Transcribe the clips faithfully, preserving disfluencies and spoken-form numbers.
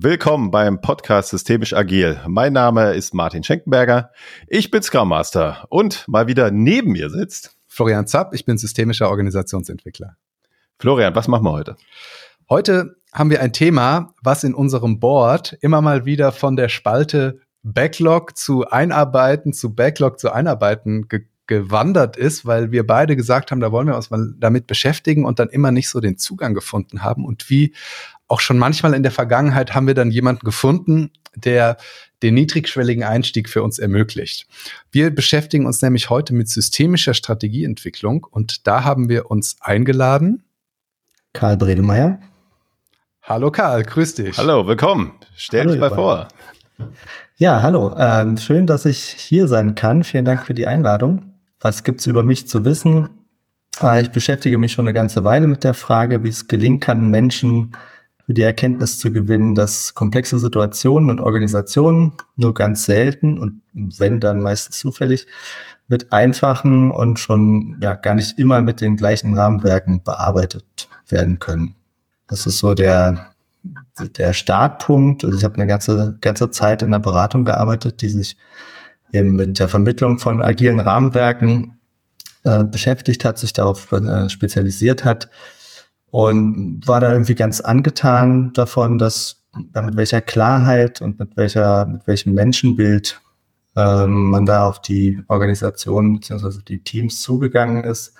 Willkommen beim Podcast Systemisch Agil. Mein Name ist Martin Schenkenberger, ich bin Scrum Master und mal wieder neben mir sitzt Florian Zapp, ich bin systemischer Organisationsentwickler. Florian, was machen wir heute? Heute haben wir ein Thema, was in unserem Board immer mal wieder von der Spalte Backlog zu Einarbeiten, zu Backlog zu Einarbeiten ge- gewandert ist, weil wir beide gesagt haben, da wollen wir uns mal damit beschäftigen und dann immer nicht so den Zugang gefunden haben. Und wie auch schon manchmal in der Vergangenheit haben wir dann jemanden gefunden, der den niedrigschwelligen Einstieg für uns ermöglicht. Wir beschäftigen uns nämlich heute mit systemischer Strategieentwicklung und da haben wir uns eingeladen. Karl Bredemeyer. Hallo Karl, grüß dich. Hallo, willkommen. Stell hallo, dich mal vor. Ja, hallo. Ähm, schön, dass ich hier sein kann. Vielen Dank für die Einladung. Was gibt's über mich zu wissen? Äh, ich beschäftige mich schon eine ganze Weile mit der Frage, wie es gelingen kann, Menschen für die Erkenntnis zu gewinnen, dass komplexe Situationen und Organisationen nur ganz selten und wenn dann meistens zufällig mit einfachen und schon ja gar nicht immer mit den gleichen Rahmenwerken bearbeitet werden können. Das ist so der der Startpunkt. Also ich habe eine ganze ganze Zeit in der Beratung gearbeitet, die sich eben mit der Vermittlung von agilen Rahmenwerken äh, beschäftigt hat, sich darauf äh, spezialisiert hat. Und war da irgendwie ganz angetan davon, dass mit welcher Klarheit und mit welcher mit welchem Menschenbild ähm, man da auf die Organisation bzw. die Teams zugegangen ist.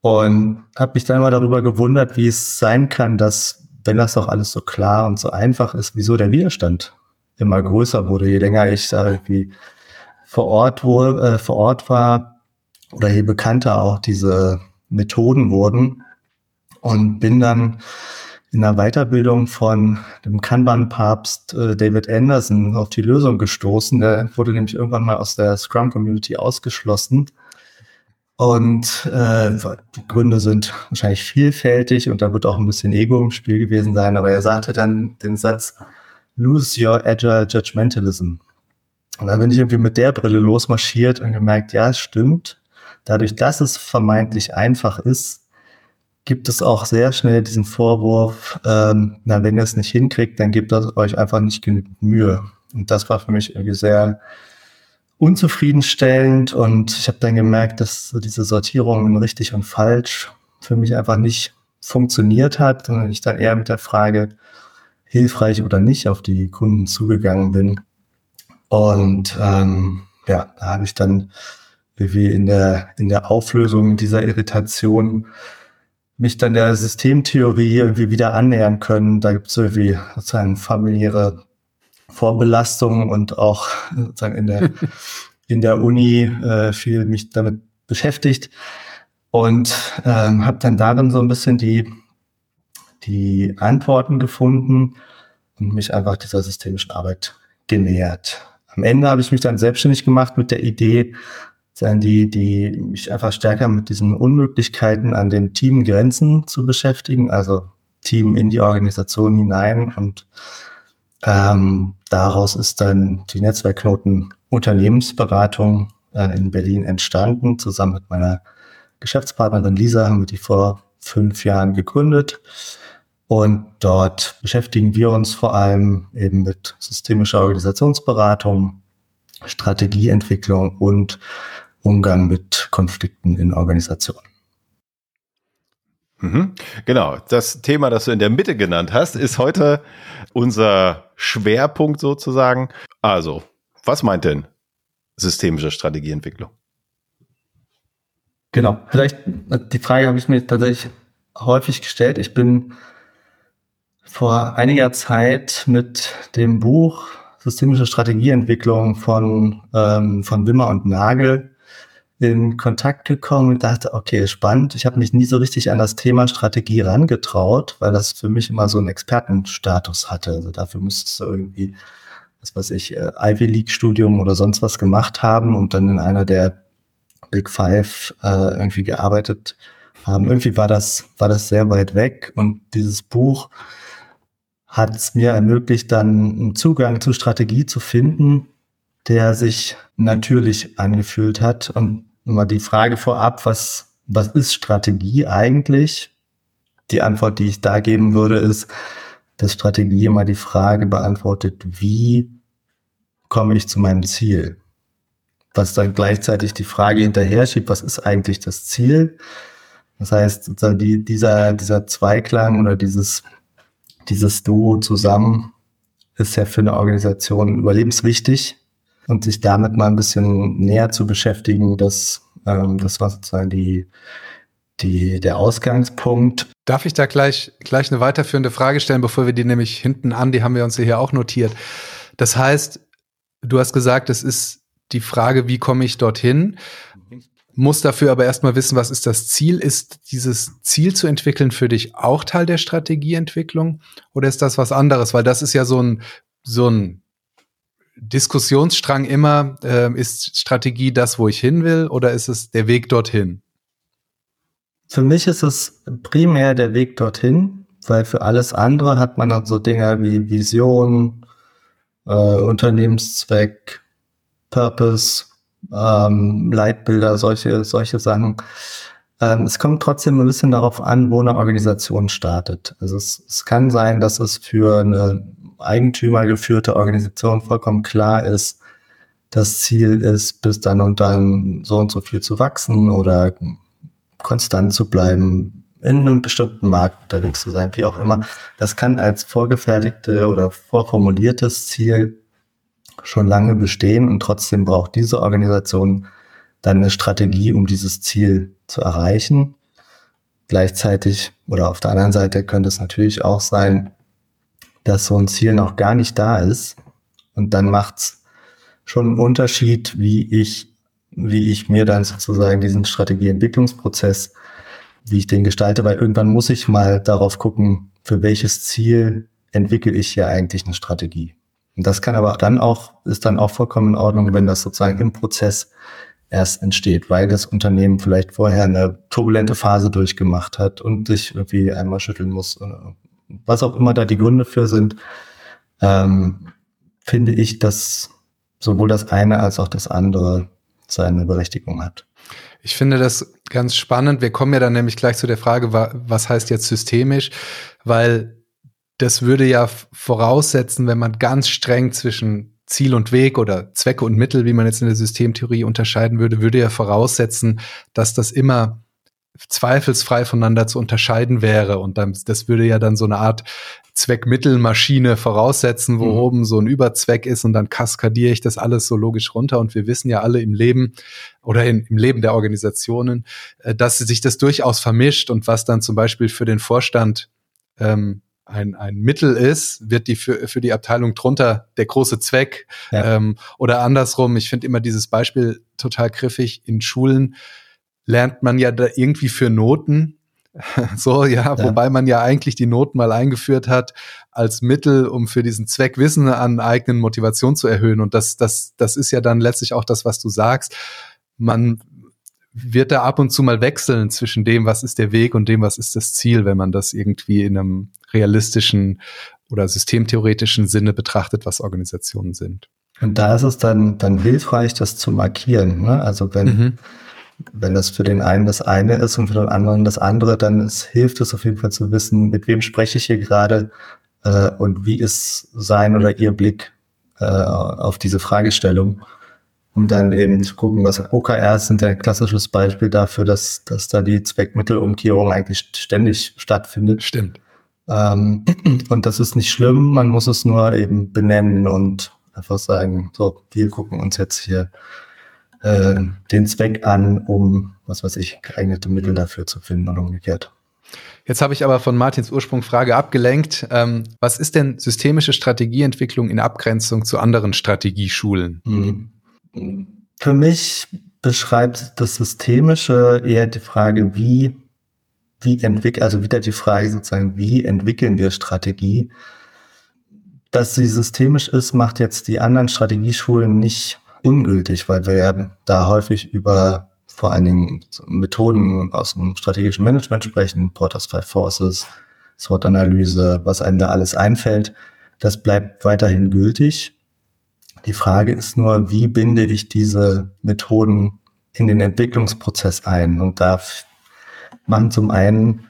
Und habe mich dann mal darüber gewundert, wie es sein kann, dass, wenn das doch alles so klar und so einfach ist, wieso der Widerstand immer größer wurde, je länger ich da irgendwie vor Ort, wo, äh, vor Ort war oder je bekannter auch diese Methoden wurden. Und bin dann in der Weiterbildung von dem Kanban-Papst äh, David Anderson auf die Lösung gestoßen. Der wurde nämlich irgendwann mal aus der Scrum-Community ausgeschlossen. Und äh, die Gründe sind wahrscheinlich vielfältig und da wird auch ein bisschen Ego im Spiel gewesen sein. Aber er sagte dann den Satz, lose your agile judgmentalism. Und dann bin ich irgendwie mit der Brille losmarschiert und gemerkt, ja, es stimmt. Dadurch, dass es vermeintlich einfach ist, gibt es auch sehr schnell diesen Vorwurf, ähm, na, wenn ihr es nicht hinkriegt, dann gebt das euch einfach nicht genügend Mühe. Und das war für mich irgendwie sehr unzufriedenstellend und ich habe dann gemerkt, dass so diese Sortierung in richtig und falsch für mich einfach nicht funktioniert hat, sondern ich dann eher mit der Frage, hilfreich oder nicht, auf die Kunden zugegangen bin. Und ähm, ja, da habe ich dann irgendwie in der, in der Auflösung dieser Irritation mich dann der Systemtheorie irgendwie wieder annähern können. Da gibt es irgendwie sozusagen familiäre Vorbelastungen und auch sozusagen in der in der Uni äh, viel mich damit beschäftigt und ähm, habe dann darin so ein bisschen die die Antworten gefunden und mich einfach dieser systemischen Arbeit genähert. Am Ende habe ich mich dann selbstständig gemacht mit der Idee, die, die mich einfach stärker mit diesen Unmöglichkeiten an den Teamgrenzen zu beschäftigen, also Team in die Organisation hinein. Und ähm, daraus ist dann die Netzwerkknoten Unternehmensberatung äh, in Berlin entstanden. Zusammen mit meiner Geschäftspartnerin Lisa haben wir die vor fünf Jahren gegründet. Und dort beschäftigen wir uns vor allem eben mit systemischer Organisationsberatung, Strategieentwicklung und Umgang mit Konflikten in Organisationen. Mhm. Genau, das Thema, das du in der Mitte genannt hast, ist heute unser Schwerpunkt sozusagen. Also, was meint denn systemische Strategieentwicklung? Genau, vielleicht, die Frage habe ich mir tatsächlich häufig gestellt. Ich bin vor einiger Zeit mit dem Buch Systemische Strategieentwicklung von, ähm, von Wimmer und Nagel in Kontakt gekommen und dachte, okay, spannend. Ich habe mich nie so richtig an das Thema Strategie rangetraut, weil das für mich immer so einen Expertenstatus hatte. Also dafür müsstest du irgendwie, was weiß ich, äh, Ivy League-Studium oder sonst was gemacht haben und dann in einer der Big Five äh, irgendwie gearbeitet haben. Irgendwie war das, war das sehr weit weg und dieses Buch hat es mir ermöglicht, dann einen Zugang zur Strategie zu finden, der sich natürlich angefühlt hat. Und mal die Frage vorab, was, was ist Strategie eigentlich? Die Antwort, die ich da geben würde, ist, dass Strategie immer die Frage beantwortet, wie komme ich zu meinem Ziel? Was dann gleichzeitig die Frage hinterher schiebt, was ist eigentlich das Ziel? Das heißt, die, dieser, dieser Zweiklang oder dieses, dieses Duo zusammen ist ja für eine Organisation überlebenswichtig. Und sich damit mal ein bisschen näher zu beschäftigen, das, ähm, das war sozusagen die, die, der Ausgangspunkt. Darf ich da gleich, gleich eine weiterführende Frage stellen, bevor wir die nämlich hinten an, die haben wir uns hier auch notiert. Das heißt, du hast gesagt, es ist die Frage, wie komme ich dorthin? Muss dafür aber erstmal wissen, was ist das Ziel? Ist dieses Ziel zu entwickeln für dich auch Teil der Strategieentwicklung? Oder ist das was anderes? Weil das ist ja so ein, so ein Diskussionsstrang immer, äh, ist Strategie das, wo ich hin will? Oder ist es der Weg dorthin? Für mich ist es primär der Weg dorthin, weil für alles andere hat man dann so Dinge wie Vision, äh, Unternehmenszweck, Purpose, Ähm, Leitbilder, solche, solche Sachen. Ähm, es kommt trotzdem ein bisschen darauf an, wo eine Organisation startet. Also es, es kann sein, dass es für eine eigentümergeführte Organisation vollkommen klar ist, das Ziel ist, bis dann und dann so und so viel zu wachsen oder konstant zu bleiben, in einem bestimmten Markt unterwegs zu sein, wie auch immer. Das kann als vorgefertigte oder vorformuliertes Ziel schon lange bestehen und trotzdem braucht diese Organisation dann eine Strategie, um dieses Ziel zu erreichen. Gleichzeitig oder auf der anderen Seite könnte es natürlich auch sein, dass so ein Ziel noch gar nicht da ist und dann macht es schon einen Unterschied, wie ich, wie ich mir dann sozusagen diesen Strategieentwicklungsprozess, wie ich den gestalte, weil irgendwann muss ich mal darauf gucken, für welches Ziel entwickle ich hier eigentlich eine Strategie. Und das kann aber dann auch, ist dann auch vollkommen in Ordnung, wenn das sozusagen im Prozess erst entsteht, weil das Unternehmen vielleicht vorher eine turbulente Phase durchgemacht hat und sich irgendwie einmal schütteln muss. Was auch immer da die Gründe für sind, ähm, finde ich, dass sowohl das eine als auch das andere seine Berechtigung hat. Ich finde das ganz spannend. Wir kommen ja dann nämlich gleich zu der Frage, was heißt jetzt systemisch, weil das würde ja voraussetzen, wenn man ganz streng zwischen Ziel und Weg oder Zwecke und Mittel, wie man jetzt in der Systemtheorie unterscheiden würde, würde ja voraussetzen, dass das immer zweifelsfrei voneinander zu unterscheiden wäre. Und dann, das würde ja dann so eine Art Zweck-Mittel-Maschine voraussetzen, wo mhm. oben so ein Überzweck ist und dann kaskadiere ich das alles so logisch runter. Und wir wissen ja alle im Leben oder in, im Leben der Organisationen, dass sich das durchaus vermischt und was dann zum Beispiel für den Vorstand ähm, ein ein Mittel ist, wird die für für die Abteilung drunter der große Zweck, ja. ähm, oder andersrum. Ich finde immer dieses Beispiel total griffig. In Schulen lernt man ja da irgendwie für Noten, so ja, ja, wobei man ja eigentlich die Noten mal eingeführt hat als Mittel, um für diesen Zweck Wissen an eigenen Motivation zu erhöhen. Und das das das ist ja dann letztlich auch das, was du sagst. Man wird da ab und zu mal wechseln zwischen dem, was ist der Weg und dem, was ist das Ziel, wenn man das irgendwie in einem realistischen oder systemtheoretischen Sinne betrachtet, was Organisationen sind. Und da ist es dann, dann hilfreich, das zu markieren, ne? Also wenn, mhm. wenn das für den einen das eine ist und für den anderen das andere, dann ist, hilft es auf jeden Fall zu wissen, mit wem spreche ich hier gerade äh, und wie ist sein oder ihr Blick äh, auf diese Fragestellung. Um dann eben zu gucken, was O K Rs sind ja ein klassisches Beispiel dafür, dass, dass da die Zweckmittelumkehrung eigentlich ständig stattfindet. Stimmt. Ähm, und das ist nicht schlimm, man muss es nur eben benennen und einfach sagen, so, wir gucken uns jetzt hier äh, den Zweck an, um, was weiß ich, geeignete Mittel dafür zu finden und umgekehrt. Jetzt habe ich aber von Martins Ursprungfrage abgelenkt. Ähm, was ist denn systemische Strategieentwicklung in Abgrenzung zu anderen Strategieschulen? Mhm. Für mich beschreibt das Systemische eher die Frage, wie, wie entwickeln, also wieder die Frage sozusagen, wie entwickeln wir Strategie? Dass sie systemisch ist, macht jetzt die anderen Strategieschulen nicht ungültig, weil wir ja da häufig über vor allen Dingen Methoden aus dem strategischen Management sprechen, Porter's Five Forces, S W O T-Analyse, was einem da alles einfällt. Das bleibt weiterhin gültig. Die Frage ist nur, wie binde ich diese Methoden in den Entwicklungsprozess ein? Und da machen zum einen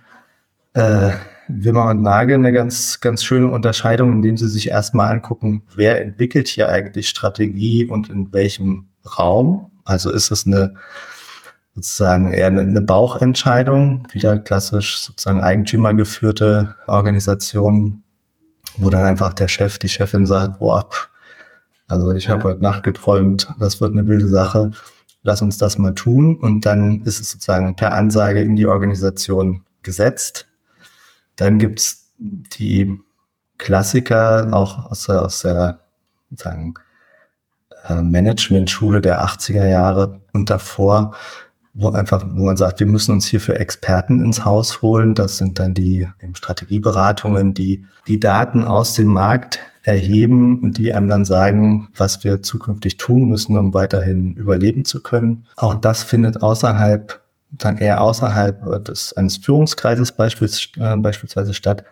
äh, Wimmer und Nagel eine ganz, ganz schöne Unterscheidung, indem sie sich erstmal angucken, wer entwickelt hier eigentlich Strategie und in welchem Raum. Also ist es eine sozusagen eher eine Bauchentscheidung, wieder klassisch sozusagen eigentümergeführte Organisationen, wo dann einfach der Chef, die Chefin sagt, boah, also ich habe heute Nacht geträumt, das wird eine wilde Sache, lass uns das mal tun. Und dann ist es sozusagen per Ansage in die Organisation gesetzt. Dann gibt's die Klassiker auch aus der, aus der sozusagen äh, Management-Schule der achtziger Jahre und davor, wo einfach, wo man sagt, wir müssen uns hierfür Experten ins Haus holen. Das sind dann die Strategieberatungen, die die Daten aus dem Markt erheben und die einem dann sagen, was wir zukünftig tun müssen, um weiterhin überleben zu können. Auch das findet außerhalb, dann eher außerhalb des, eines Führungskreises beispielsweise, äh, beispielsweise statt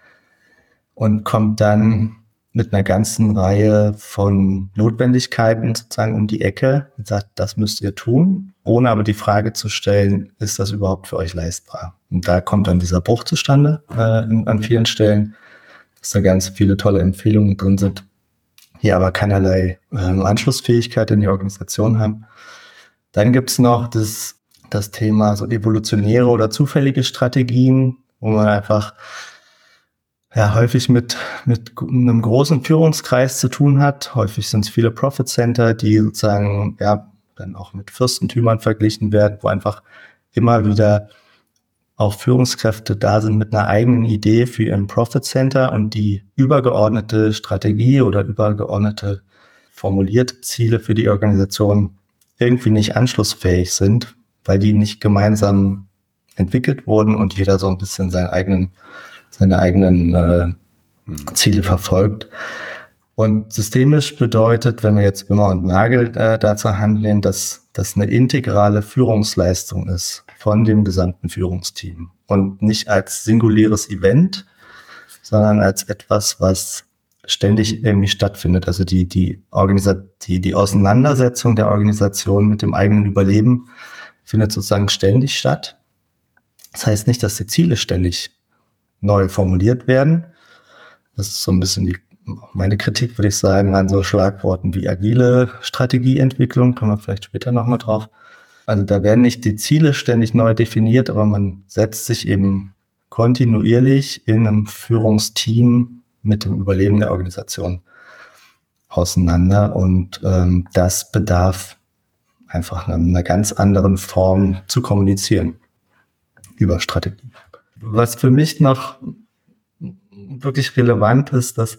und kommt dann mit einer ganzen Reihe von Notwendigkeiten sozusagen um die Ecke und sagt, das müsst ihr tun, ohne aber die Frage zu stellen, ist das überhaupt für euch leistbar? Und da kommt dann dieser Bruch zustande äh, in, an vielen Stellen, dass da ganz viele tolle Empfehlungen drin sind, die aber keinerlei äh, Anschlussfähigkeit in die Organisation haben. Dann gibt's noch das das Thema so evolutionäre oder zufällige Strategien, wo man einfach ja häufig mit mit einem großen Führungskreis zu tun hat. Häufig sind es viele Profit Center, die sozusagen ja dann auch mit Fürstentümern verglichen werden, wo einfach immer wieder auch Führungskräfte da sind mit einer eigenen Idee für ihren Profit Center und die übergeordnete Strategie oder übergeordnete formulierte Ziele für die Organisation irgendwie nicht anschlussfähig sind, weil die nicht gemeinsam entwickelt wurden und jeder so ein bisschen seine eigenen, seine eigenen äh, Ziele verfolgt. Und systemisch bedeutet, wenn wir jetzt Wimmer und Nagel äh, da zur Hand nehmen, dass das eine integrale Führungsleistung ist von dem gesamten Führungsteam und nicht als singuläres Event, sondern als etwas, was ständig irgendwie stattfindet. Also die, die, Organis- die, die Auseinandersetzung der Organisation mit dem eigenen Überleben findet sozusagen ständig statt. Das heißt nicht, dass die Ziele ständig neu formuliert werden. Das ist so ein bisschen die, meine Kritik, würde ich sagen, an so Schlagworten wie agile Strategieentwicklung. Kommen wir vielleicht später nochmal drauf. Also da werden nicht die Ziele ständig neu definiert, aber man setzt sich eben kontinuierlich in einem Führungsteam mit dem Überleben der Organisation auseinander. Und ähm, das bedarf einfach in einer ganz anderen Form zu kommunizieren über Strategie. Was für mich noch wirklich relevant ist, dass,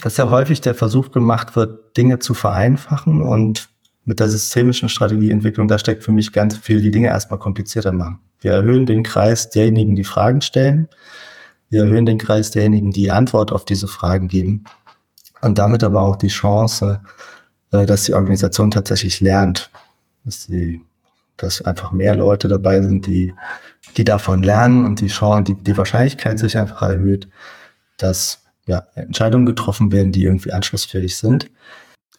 dass ja häufig der Versuch gemacht wird, Dinge zu vereinfachen, und mit der systemischen Strategieentwicklung, da steckt für mich ganz viel, die Dinge erstmal komplizierter machen. Wir erhöhen den Kreis derjenigen, die Fragen stellen. Wir erhöhen den Kreis derjenigen, die Antwort auf diese Fragen geben. Und damit aber auch die Chance, dass die Organisation tatsächlich lernt. Dass, die, dass einfach mehr Leute dabei sind, die, die davon lernen und die Chance, die, die Wahrscheinlichkeit sich einfach erhöht, dass ja, Entscheidungen getroffen werden, die irgendwie anschlussfähig sind.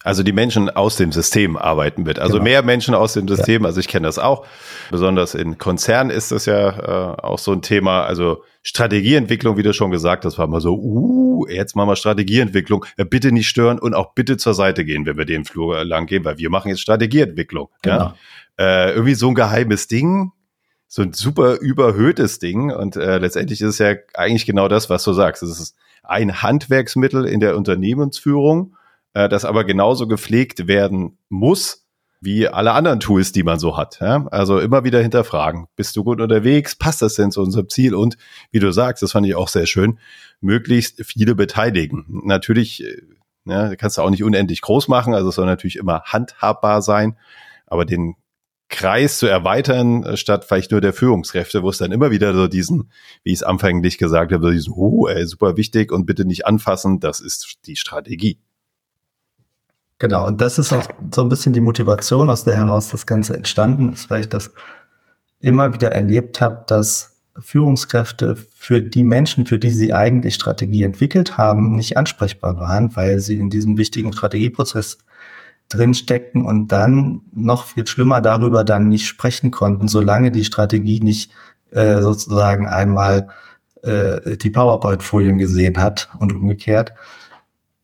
Also die Menschen aus dem System arbeiten mit. Also genau. Mehr Menschen aus dem System, ja. Also ich kenne das auch. Besonders in Konzernen ist das ja äh, auch so ein Thema. Also Strategieentwicklung, wie du schon gesagt hast, war mal so, uh, jetzt machen wir Strategieentwicklung. Ja, bitte nicht stören und auch bitte zur Seite gehen, wenn wir den Flur lang gehen, weil wir machen jetzt Strategieentwicklung. Genau. Ja? Äh, irgendwie so ein geheimes Ding, so ein super überhöhtes Ding. Und äh, letztendlich ist es ja eigentlich genau das, was du sagst. Es ist ein Handwerksmittel in der Unternehmensführung, das aber genauso gepflegt werden muss wie alle anderen Tools, die man so hat. Also immer wieder hinterfragen, bist du gut unterwegs, passt das denn zu unserem Ziel? Und wie du sagst, das fand ich auch sehr schön, möglichst viele beteiligen. Natürlich ja, kannst du auch nicht unendlich groß machen, also es soll natürlich immer handhabbar sein, aber den Kreis zu erweitern, statt vielleicht nur der Führungskräfte, wo es dann immer wieder so diesen, wie ich es anfänglich gesagt habe, so diesen, oh, ey, super wichtig und bitte nicht anfassen, das ist die Strategie. Genau, und das ist auch so ein bisschen die Motivation, aus der heraus das Ganze entstanden ist, weil ich das immer wieder erlebt habe, dass Führungskräfte für die Menschen, für die sie eigentlich Strategie entwickelt haben, nicht ansprechbar waren, weil sie in diesem wichtigen Strategieprozess drinsteckten und dann noch viel schlimmer darüber dann nicht sprechen konnten, solange die Strategie nicht äh, sozusagen einmal äh, die PowerPoint-Folien gesehen hat und umgekehrt.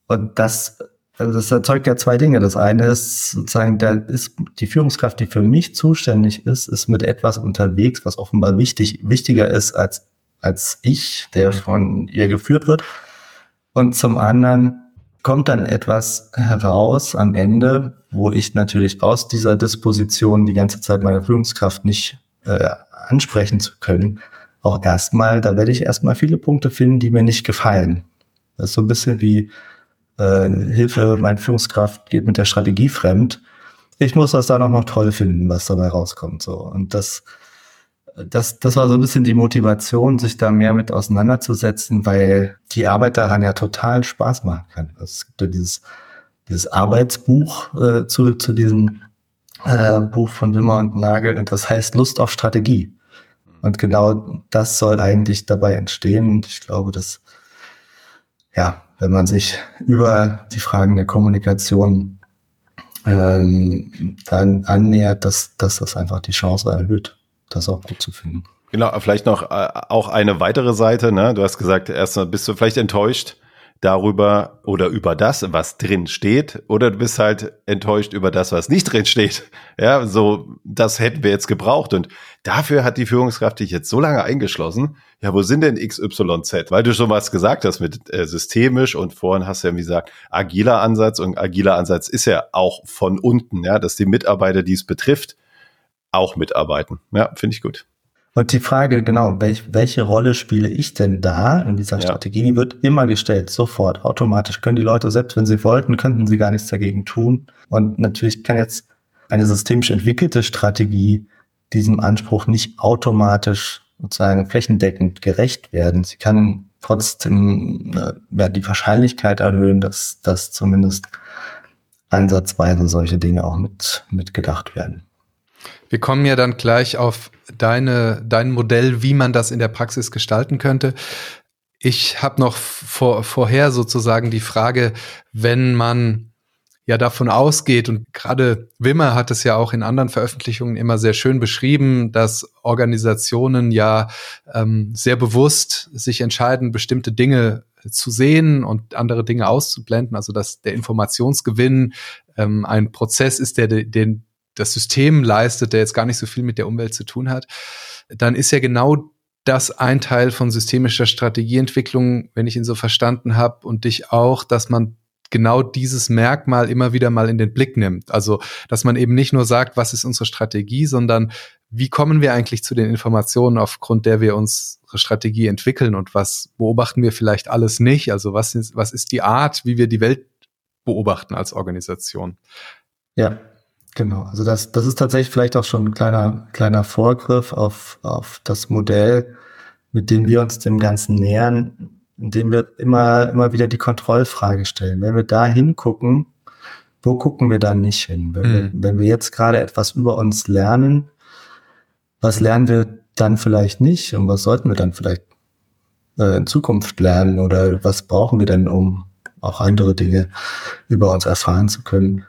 Und das, also das erzeugt ja zwei Dinge. Das eine ist sozusagen, da ist die Führungskraft, die für mich zuständig ist, ist mit etwas unterwegs, was offenbar wichtig, wichtiger ist als, als ich, der von ihr geführt wird. Und zum anderen kommt dann etwas heraus am Ende, wo ich natürlich aus dieser Disposition, die ganze Zeit meine Führungskraft nicht äh, ansprechen zu können, auch erstmal, da werde ich erstmal viele Punkte finden, die mir nicht gefallen. Das ist so ein bisschen wie äh, Hilfe, meine Führungskraft geht mit der Strategie fremd. Ich muss das da noch mal toll finden, was dabei rauskommt. So. Und das, das, das war so ein bisschen die Motivation, sich da mehr mit auseinanderzusetzen, weil die Arbeit daran ja total Spaß machen kann. Es gibt ja dieses, dieses Arbeitsbuch äh, zu, zu diesem äh, Buch von Wimmer und Nagel, und das heißt Lust auf Strategie. Und genau das soll eigentlich dabei entstehen. Und ich glaube, dass, ja, wenn man sich über die Fragen der Kommunikation ähm, dann annähert, dass, dass das einfach die Chance erhöht, das auch gut zu finden. Genau, vielleicht noch äh, auch eine weitere Seite, ne? Du hast gesagt, erstmal bist du vielleicht enttäuscht darüber oder über das, was drin steht, oder du bist halt enttäuscht über das, was nicht drin steht. Ja, so, das hätten wir jetzt gebraucht, und dafür hat die Führungskraft dich jetzt so lange eingeschlossen. Ja, wo sind denn X Y Z? Weil du schon was gesagt hast mit äh, systemisch, und vorhin hast du ja, wie gesagt, agiler Ansatz, und agiler Ansatz ist ja auch von unten, ja, dass die Mitarbeiter, die es betrifft, auch mitarbeiten. Ja, finde ich gut. Und die Frage, genau, welch, welche Rolle spiele ich denn da in dieser ja. Strategie, die wird immer gestellt, sofort, automatisch. Können die Leute, selbst wenn sie wollten, könnten sie gar nichts dagegen tun. Und natürlich kann jetzt eine systemisch entwickelte Strategie diesem Anspruch nicht automatisch sozusagen flächendeckend gerecht werden. Sie kann trotzdem ja, die Wahrscheinlichkeit erhöhen, dass, dass zumindest ansatzweise solche Dinge auch mit, mitgedacht werden. Wir kommen ja dann gleich auf deine, dein Modell, wie man das in der Praxis gestalten könnte. Ich habe noch vor, vorher sozusagen die Frage, wenn man ja davon ausgeht, und gerade Wimmer hat es ja auch in anderen Veröffentlichungen immer sehr schön beschrieben, dass Organisationen ja ähm, sehr bewusst sich entscheiden, bestimmte Dinge zu sehen und andere Dinge auszublenden, also dass der Informationsgewinn ähm, ein Prozess ist, der den das System leistet, der jetzt gar nicht so viel mit der Umwelt zu tun hat, dann ist ja genau das ein Teil von systemischer Strategieentwicklung, wenn ich ihn so verstanden habe, und dich auch, dass man genau dieses Merkmal immer wieder mal in den Blick nimmt. Also, dass man eben nicht nur sagt, was ist unsere Strategie, sondern wie kommen wir eigentlich zu den Informationen, aufgrund der wir unsere Strategie entwickeln, und was beobachten wir vielleicht alles nicht? Also, was ist, was ist die Art, wie wir die Welt beobachten als Organisation? Ja. Genau, also das, das ist tatsächlich vielleicht auch schon ein kleiner, kleiner Vorgriff auf, auf das Modell, mit dem wir uns dem Ganzen nähern, indem wir immer, immer wieder die Kontrollfrage stellen. Wenn wir da hingucken, wo gucken wir dann nicht hin? Wenn, mhm. wir, wenn wir jetzt gerade etwas über uns lernen, was lernen wir dann vielleicht nicht, und was sollten wir dann vielleicht äh, in Zukunft lernen, oder was brauchen wir denn, um auch andere Dinge über uns erfahren zu können?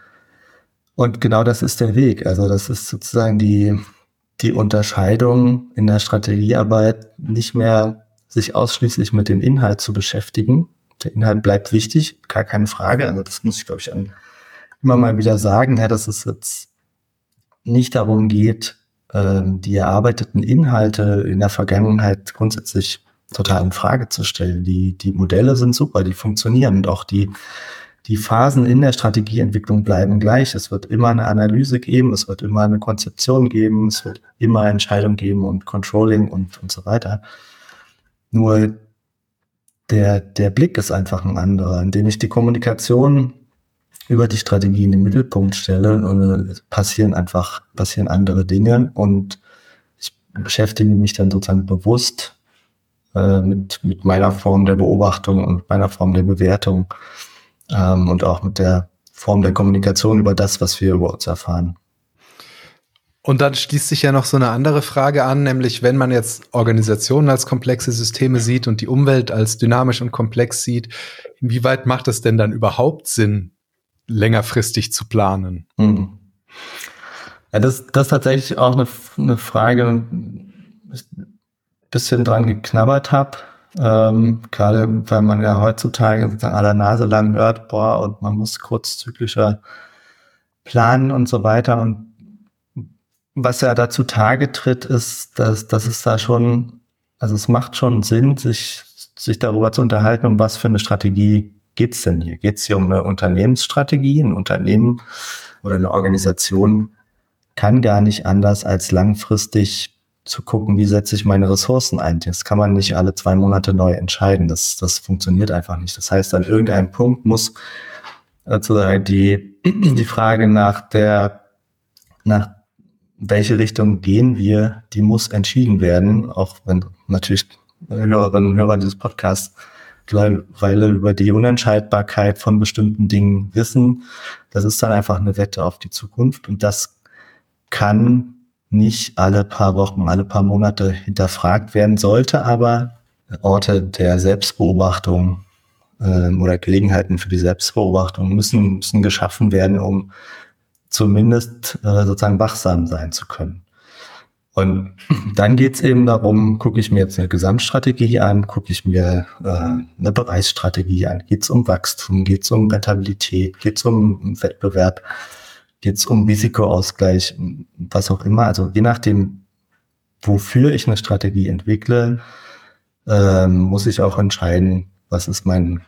Und genau das ist der Weg. Also das ist sozusagen die, die Unterscheidung in der Strategiearbeit, nicht mehr sich ausschließlich mit dem Inhalt zu beschäftigen. Der Inhalt bleibt wichtig, gar keine Frage. Also das muss ich, glaube ich, an, immer mal wieder sagen, ja, dass es jetzt nicht darum geht, äh, die erarbeiteten Inhalte in der Vergangenheit grundsätzlich total in Frage zu stellen. Die, die Modelle sind super, die funktionieren, und auch die Die Phasen in der Strategieentwicklung bleiben gleich. Es wird immer eine Analyse geben, es wird immer eine Konzeption geben, es wird immer Entscheidungen geben und Controlling und, und so weiter. Nur der, der Blick ist einfach ein anderer, indem ich die Kommunikation über die Strategie in den Mittelpunkt stelle, und passieren einfach, passieren andere Dinge, und ich beschäftige mich dann sozusagen bewusst äh, mit, mit meiner Form der Beobachtung und meiner Form der Bewertung. Ähm, und auch mit der Form der Kommunikation über das, was wir über uns erfahren. Und dann schließt sich ja noch so eine andere Frage an, nämlich wenn man jetzt Organisationen als komplexe Systeme sieht und die Umwelt als dynamisch und komplex sieht, inwieweit macht es denn dann überhaupt Sinn, längerfristig zu planen? Mhm. Ja, das, das ist tatsächlich auch eine, eine Frage, wo ich ein bisschen dran geknabbert habe. Ähm, gerade weil man ja heutzutage sozusagen aller Nase lang hört, boah, und man muss kurzzyklischer planen und so weiter. Und was ja dazu Tage tritt, ist, dass, dass es da schon, also es macht schon Sinn, sich, sich darüber zu unterhalten, um was für eine Strategie geht's denn hier? Geht's hier um eine Unternehmensstrategie? Ein Unternehmen oder eine Organisation kann gar nicht anders, als langfristig zu gucken, wie setze ich meine Ressourcen ein. Das kann man nicht alle zwei Monate neu entscheiden. Das, das funktioniert einfach nicht. Das heißt, an irgendeinem Punkt muss sozusagen die, die Frage nach der, nach welche Richtung gehen wir, die muss entschieden werden, auch wenn natürlich Hörerinnen und Hörer dieses Podcasts mittlerweile über die Unentscheidbarkeit von bestimmten Dingen wissen. Das ist dann einfach eine Wette auf die Zukunft und das kann nicht alle paar Wochen, alle paar Monate hinterfragt werden, sollte aber Orte der Selbstbeobachtung äh, oder Gelegenheiten für die Selbstbeobachtung müssen, müssen geschaffen werden, um zumindest äh, sozusagen wachsam sein zu können. Und dann geht es eben darum, gucke ich mir jetzt eine Gesamtstrategie an, gucke ich mir äh, eine Bereichsstrategie an, geht es um Wachstum, geht es um Rentabilität, geht es um Wettbewerb, geht es um Risikoausgleich, was auch immer. Also je nachdem, wofür ich eine Strategie entwickle, ähm, muss ich auch entscheiden, was ist mein,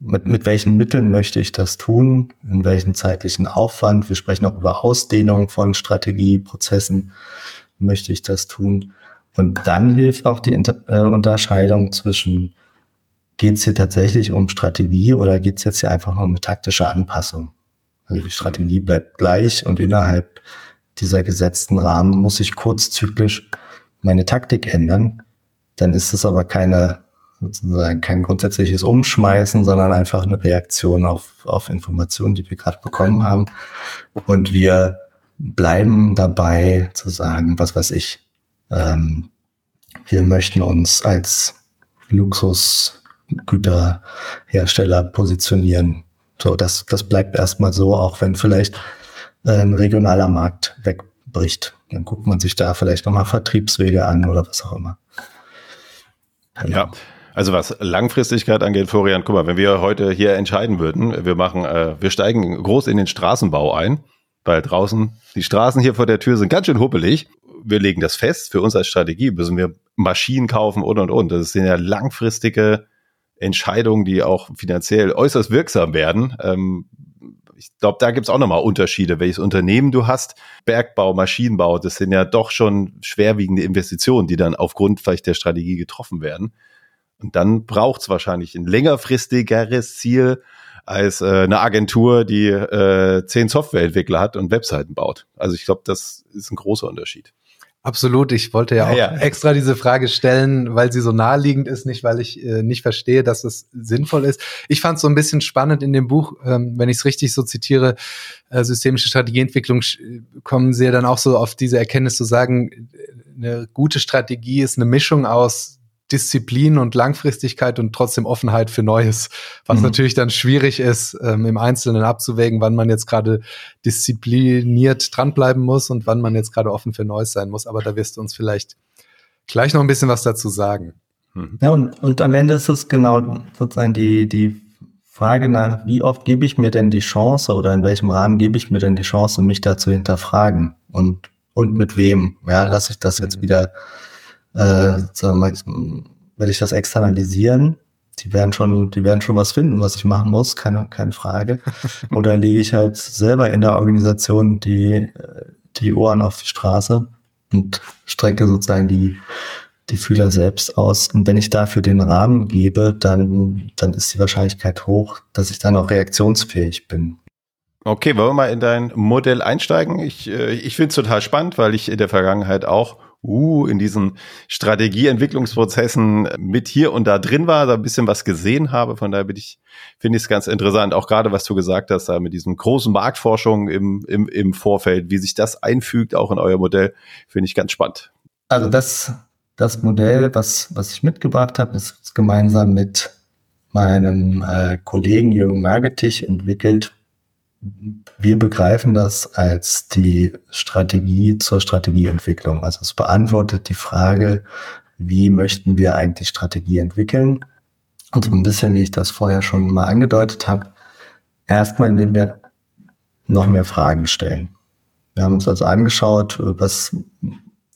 mit, mit welchen Mitteln möchte ich das tun, in welchem zeitlichen Aufwand. Wir sprechen auch über Ausdehnung von Strategieprozessen, möchte ich das tun. Und dann hilft auch die Inter- äh, Unterscheidung zwischen, geht es hier tatsächlich um Strategie oder geht es jetzt hier einfach nur um eine taktische Anpassung? Also die Strategie bleibt gleich und innerhalb dieser gesetzten Rahmen muss ich kurzzyklisch meine Taktik ändern. Dann ist es aber keine, sozusagen kein grundsätzliches Umschmeißen, sondern einfach eine Reaktion auf, auf Informationen, die wir gerade bekommen haben. Und wir bleiben dabei zu sagen, was weiß ich, ähm, wir möchten uns als Luxusgüterhersteller positionieren. So, das, das bleibt erstmal so, auch wenn vielleicht ein regionaler Markt wegbricht. Dann guckt man sich da vielleicht nochmal Vertriebswege an oder was auch immer. Genau. Ja, also was Langfristigkeit angeht, Florian, guck mal, wenn wir heute hier entscheiden würden, wir machen, äh, wir steigen groß in den Straßenbau ein, weil draußen die Straßen hier vor der Tür sind ganz schön huppelig. Wir legen das fest, für uns als Strategie müssen wir Maschinen kaufen und und und. Das sind ja langfristige Entscheidungen, die auch finanziell äußerst wirksam werden. Ähm, ich glaube, da gibt es auch nochmal Unterschiede, welches Unternehmen du hast. Bergbau, Maschinenbau, das sind ja doch schon schwerwiegende Investitionen, die dann aufgrund vielleicht der Strategie getroffen werden. Und dann braucht es wahrscheinlich ein längerfristigeres Ziel als äh, eine Agentur, die äh, zehn Softwareentwickler hat und Webseiten baut. Also ich glaube, das ist ein großer Unterschied. Absolut, ich wollte ja auch ja, ja. extra diese Frage stellen, weil sie so naheliegend ist, nicht weil ich äh, nicht verstehe, dass es sinnvoll ist. Ich fand es so ein bisschen spannend in dem Buch, ähm, wenn ich es richtig so zitiere, äh, systemische Strategieentwicklung, sch- kommen sie ja dann auch so auf diese Erkenntnis zu sagen, eine gute Strategie ist eine Mischung aus Disziplin und Langfristigkeit und trotzdem Offenheit für Neues, was mhm. natürlich dann schwierig ist, ähm, im Einzelnen abzuwägen, wann man jetzt gerade diszipliniert dranbleiben muss und wann man jetzt gerade offen für Neues sein muss. Aber da wirst du uns vielleicht gleich noch ein bisschen was dazu sagen. Mhm. Ja, und, und am Ende ist es genau sozusagen die, die Frage nach, wie oft gebe ich mir denn die Chance oder in welchem Rahmen gebe ich mir denn die Chance, mich da zu hinterfragen und, und mit wem? Ja, lasse ich das jetzt wieder Äh, will ich das externalisieren? Die werden schon, die werden schon was finden, was ich machen muss, keine, keine Frage. Oder lege ich halt selber in der Organisation die, die Ohren auf die Straße und strecke sozusagen die, die Fühler selbst aus. Und wenn ich dafür den Rahmen gebe, dann, dann ist die Wahrscheinlichkeit hoch, dass ich dann auch reaktionsfähig bin. Okay, wollen wir mal in dein Modell einsteigen? Ich, ich finde es total spannend, weil ich in der Vergangenheit auch Uh, in diesen Strategieentwicklungsprozessen mit hier und da drin war, da ein bisschen was gesehen habe. Von daher bin ich, finde ich es ganz interessant. Auch gerade, was du gesagt hast, da mit diesem großen Marktforschung im, im, im Vorfeld, wie sich das einfügt, auch in euer Modell, finde ich ganz spannend. Also das, das Modell, was, was ich mitgebracht habe, ist gemeinsam mit meinem äh, Kollegen Jürgen Margetich entwickelt. Wir begreifen das als die Strategie zur Strategieentwicklung. Also es beantwortet die Frage, wie möchten wir eigentlich Strategie entwickeln. Und so ein bisschen, wie ich das vorher schon mal angedeutet habe, erstmal indem wir noch mehr Fragen stellen. Wir haben uns also angeschaut, was,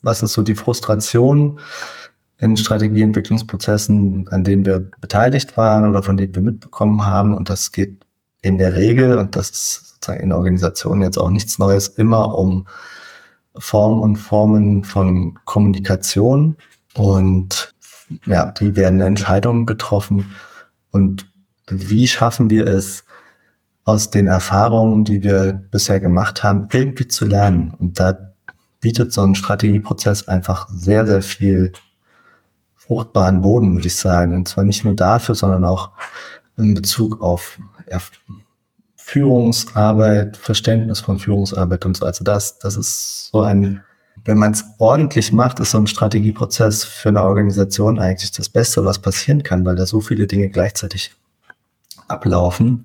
was ist so die Frustration in Strategieentwicklungsprozessen, an denen wir beteiligt waren oder von denen wir mitbekommen haben. Und das geht in der Regel, und das ist sozusagen in Organisationen jetzt auch nichts Neues, immer um Formen und Formen von Kommunikation. Und ja, wie werden Entscheidungen getroffen und wie schaffen wir es, aus den Erfahrungen, die wir bisher gemacht haben, irgendwie zu lernen. Und da bietet so ein Strategieprozess einfach sehr, sehr viel fruchtbaren Boden, würde ich sagen. Und zwar nicht nur dafür, sondern auch in Bezug auf Führungsarbeit, Verständnis von Führungsarbeit und so. Also das, das ist so ein, wenn man es ordentlich macht, ist so ein Strategieprozess für eine Organisation eigentlich das Beste, was passieren kann, weil da so viele Dinge gleichzeitig ablaufen.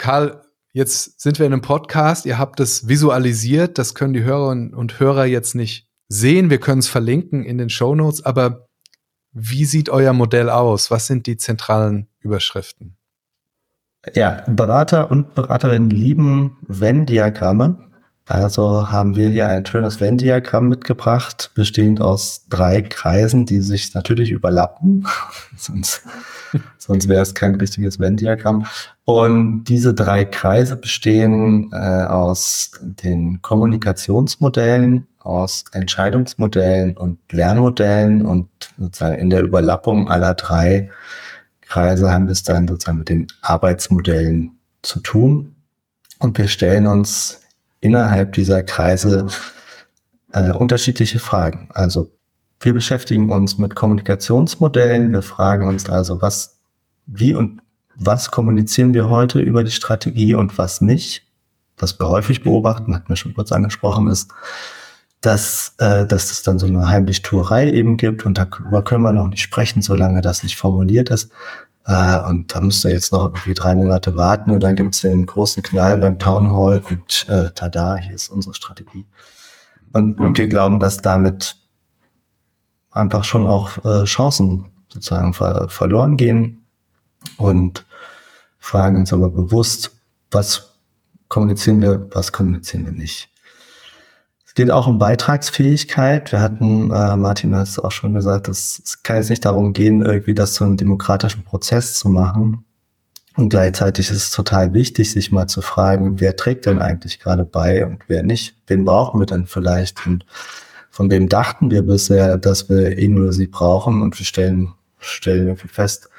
Karl, jetzt sind wir in einem Podcast, ihr habt es visualisiert, das können die Hörerinnen und Hörer jetzt nicht sehen, wir können es verlinken in den Shownotes, aber wie sieht euer Modell aus? Was sind die zentralen Überschriften? Ja, Berater und Beraterinnen lieben Venn-Diagramme, also haben wir hier ein schönes Venn-Diagramm mitgebracht, bestehend aus drei Kreisen, die sich natürlich überlappen, sonst, sonst wäre es kein richtiges Venn-Diagramm. Und diese drei Kreise bestehen äh, aus den Kommunikationsmodellen, aus Entscheidungsmodellen und Lernmodellen, und sozusagen in der Überlappung aller drei Kreise haben wir es dann sozusagen mit den Arbeitsmodellen zu tun. Und wir stellen uns innerhalb dieser Kreise äh, unterschiedliche Fragen. Also wir beschäftigen uns mit Kommunikationsmodellen. Wir fragen uns also, was, wie und was kommunizieren wir heute über die Strategie und was nicht? Was wir häufig beobachten, hatten wir schon kurz angesprochen, ist, dass, äh, dass es dann so eine Heimlichtuerei eben gibt, und darüber können wir noch nicht sprechen, solange das nicht formuliert ist. Äh, und da müsst ihr jetzt noch irgendwie drei Monate warten und dann gibt es den großen Knall beim Town Hall und äh, tada, hier ist unsere Strategie. Und, und wir glauben, dass damit einfach schon auch äh, Chancen sozusagen ver- verloren gehen und fragen uns aber bewusst, was kommunizieren wir, was kommunizieren wir nicht. Es geht auch um Beitragsfähigkeit. Wir hatten, äh, Martin hat es auch schon gesagt, es, es kann jetzt nicht darum gehen, irgendwie das zu einem demokratischen Prozess zu machen. Und gleichzeitig ist es total wichtig, sich mal zu fragen, wer trägt denn eigentlich gerade bei und wer nicht? Wen brauchen wir denn vielleicht? Und von wem dachten wir bisher, dass wir ihn oder sie brauchen? Und wir stellen, stellen irgendwie fest,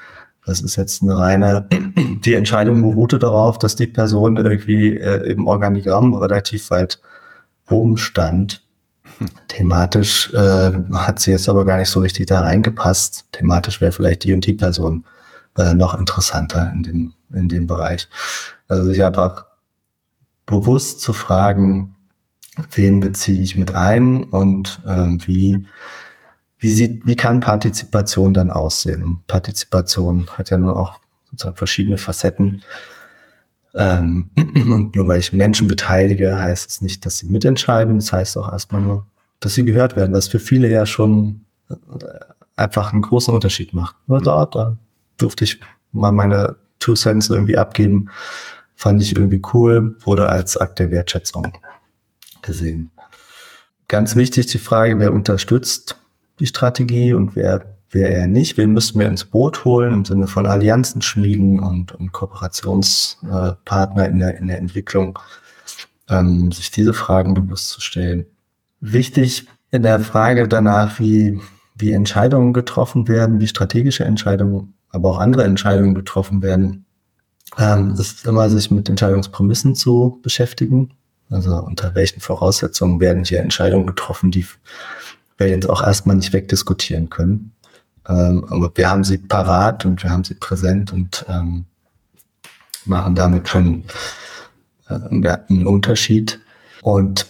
das ist jetzt eine reine, die Entscheidung beruhte darauf, dass die Person irgendwie äh, im Organigramm relativ weit oben stand. Thematisch äh, hat sie jetzt aber gar nicht so richtig da reingepasst. Thematisch wäre vielleicht die und die Person äh, noch interessanter in dem, in dem Bereich. Also sich einfach bewusst zu fragen, wen beziehe ich mit ein und äh, wie Wie sieht, wie kann Partizipation dann aussehen? Partizipation hat ja nun auch sozusagen verschiedene Facetten. Ähm, und nur weil ich Menschen beteilige, heißt es nicht, dass sie mitentscheiden. Das heißt auch erstmal nur, dass sie gehört werden, was für viele ja schon einfach einen großen Unterschied macht. Nur da, da durfte ich mal meine Two Cents irgendwie abgeben. Fand ich irgendwie cool, wurde als Akt der Wertschätzung gesehen. Ganz wichtig die Frage, wer unterstützt die Strategie und wer, wer eher nicht, wen müssten wir ins Boot holen im Sinne von Allianzen schmieden und, und Kooperationspartner in der, in der Entwicklung, ähm, sich diese Fragen bewusst zu stellen. Wichtig in der Frage danach, wie, wie Entscheidungen getroffen werden, wie strategische Entscheidungen, aber auch andere Entscheidungen getroffen werden, ähm, ist immer, sich mit Entscheidungsprämissen zu beschäftigen. Also unter welchen Voraussetzungen werden hier Entscheidungen getroffen, die wir jetzt auch erstmal nicht wegdiskutieren können. Ähm, aber wir haben sie parat und wir haben sie präsent und ähm, machen damit schon äh, einen Unterschied. Und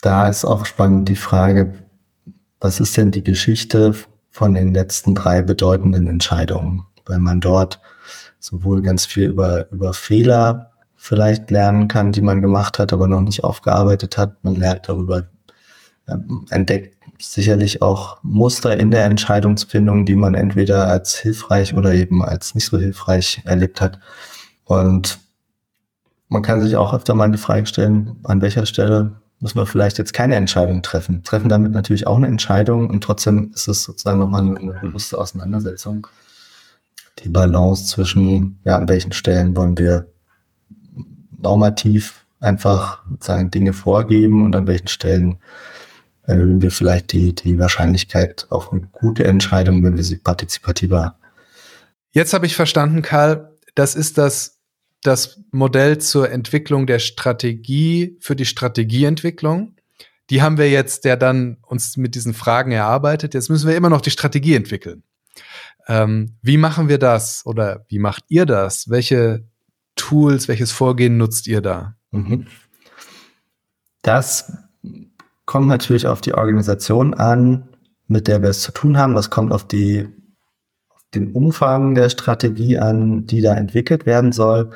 da ist auch spannend die Frage, was ist denn die Geschichte von den letzten drei bedeutenden Entscheidungen? Weil man dort sowohl ganz viel über, über Fehler vielleicht lernen kann, die man gemacht hat, aber noch nicht aufgearbeitet hat. Man lernt darüber, entdeckt sicherlich auch Muster in der Entscheidungsfindung, die man entweder als hilfreich oder eben als nicht so hilfreich erlebt hat. Und man kann sich auch öfter mal die Frage stellen, an welcher Stelle müssen wir vielleicht jetzt keine Entscheidung treffen. Treffen damit natürlich auch eine Entscheidung und trotzdem ist es sozusagen nochmal eine bewusste Auseinandersetzung. Die Balance zwischen, ja, an welchen Stellen wollen wir normativ einfach sozusagen Dinge vorgeben und an welchen Stellen erhöhen wir vielleicht die, die Wahrscheinlichkeit auf eine gute Entscheidung, wenn wir sie partizipativer haben. Jetzt habe ich verstanden, Karl, das ist das, das Modell zur Entwicklung der Strategie für die Strategieentwicklung. Die haben wir jetzt ja dann uns mit diesen Fragen erarbeitet. Jetzt müssen wir immer noch die Strategie entwickeln. Ähm, wie machen wir das oder wie macht ihr das? Welche Tools, welches Vorgehen nutzt ihr da? Mhm. Das kommt natürlich auf die Organisation an, mit der wir es zu tun haben. Das kommt auf die, auf den Umfang der Strategie an, die da entwickelt werden soll.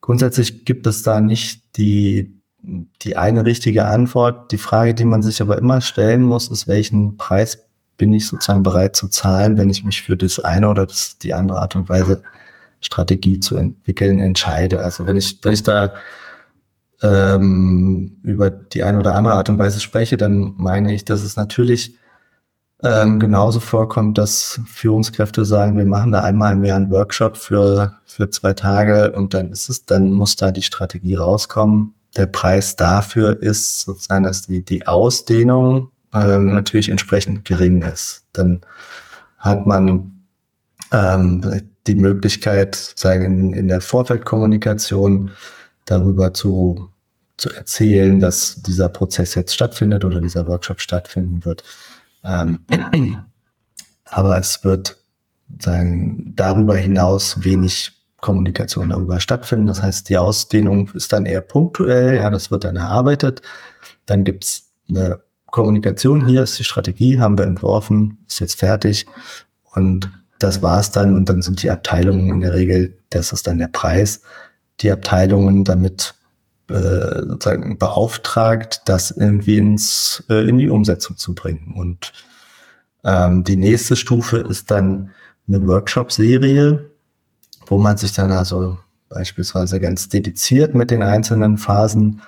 Grundsätzlich gibt es da nicht die, die eine richtige Antwort. Die Frage, die man sich aber immer stellen muss, ist, welchen Preis bin ich sozusagen bereit zu zahlen, wenn ich mich für das eine oder das, die andere Art und Weise Strategie zu entwickeln entscheide. Also wenn ich, wenn ich da ähm, über die eine oder andere Art und Weise spreche, dann meine ich, dass es natürlich ähm, genauso vorkommt, dass Führungskräfte sagen, wir machen da einmal im Jahr einen Workshop für, für zwei Tage und dann ist es, dann muss da die Strategie rauskommen. Der Preis dafür ist sozusagen, dass die, die Ausdehnung ähm, natürlich entsprechend gering ist. Dann hat man ähm, die Möglichkeit, sozusagen in der Vorfeldkommunikation darüber zu, zu erzählen, dass dieser Prozess jetzt stattfindet oder dieser Workshop stattfinden wird. Ähm, aber es wird sozusagen darüber hinaus wenig Kommunikation darüber stattfinden. Das heißt, die Ausdehnung ist dann eher punktuell, ja, das wird dann erarbeitet. Dann gibt es eine Kommunikation, hier ist die Strategie, haben wir entworfen, ist jetzt fertig und das war's dann und dann sind die Abteilungen in der Regel, das ist dann der Preis, die Abteilungen damit äh, sozusagen beauftragt, das irgendwie ins äh, in die Umsetzung zu bringen. Und ähm, die nächste Stufe ist dann eine Workshop-Serie, wo man sich dann also beispielsweise ganz dediziert mit den einzelnen Phasen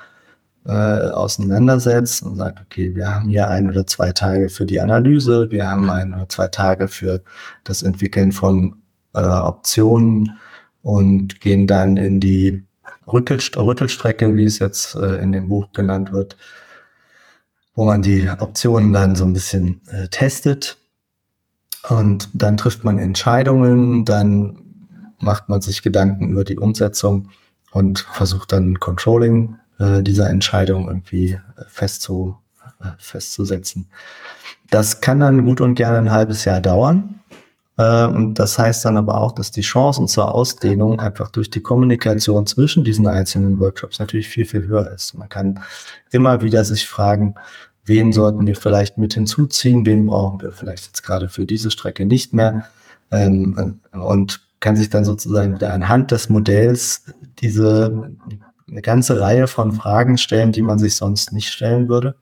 äh, auseinandersetzt und sagt, okay, wir haben hier ein oder zwei Tage für die Analyse, wir haben ein oder zwei Tage für das Entwickeln von äh, Optionen und gehen dann in die Rüttelst- Rüttelstrecke, wie es jetzt äh, in dem Buch genannt wird, wo man die Optionen dann so ein bisschen äh, testet und dann trifft man Entscheidungen, dann macht man sich Gedanken über die Umsetzung und versucht dann Controlling dieser Entscheidung irgendwie festzu, festzusetzen. Das kann dann gut und gerne ein halbes Jahr dauern. Und das heißt dann aber auch, dass die Chancen zur Ausdehnung einfach durch die Kommunikation zwischen diesen einzelnen Workshops natürlich viel, viel höher ist. Man kann immer wieder sich fragen, wen sollten wir vielleicht mit hinzuziehen, wen brauchen wir vielleicht jetzt gerade für diese Strecke nicht mehr. Und kann sich dann sozusagen wieder anhand des Modells diese eine ganze Reihe von Fragen stellen, die man sich sonst nicht stellen würde.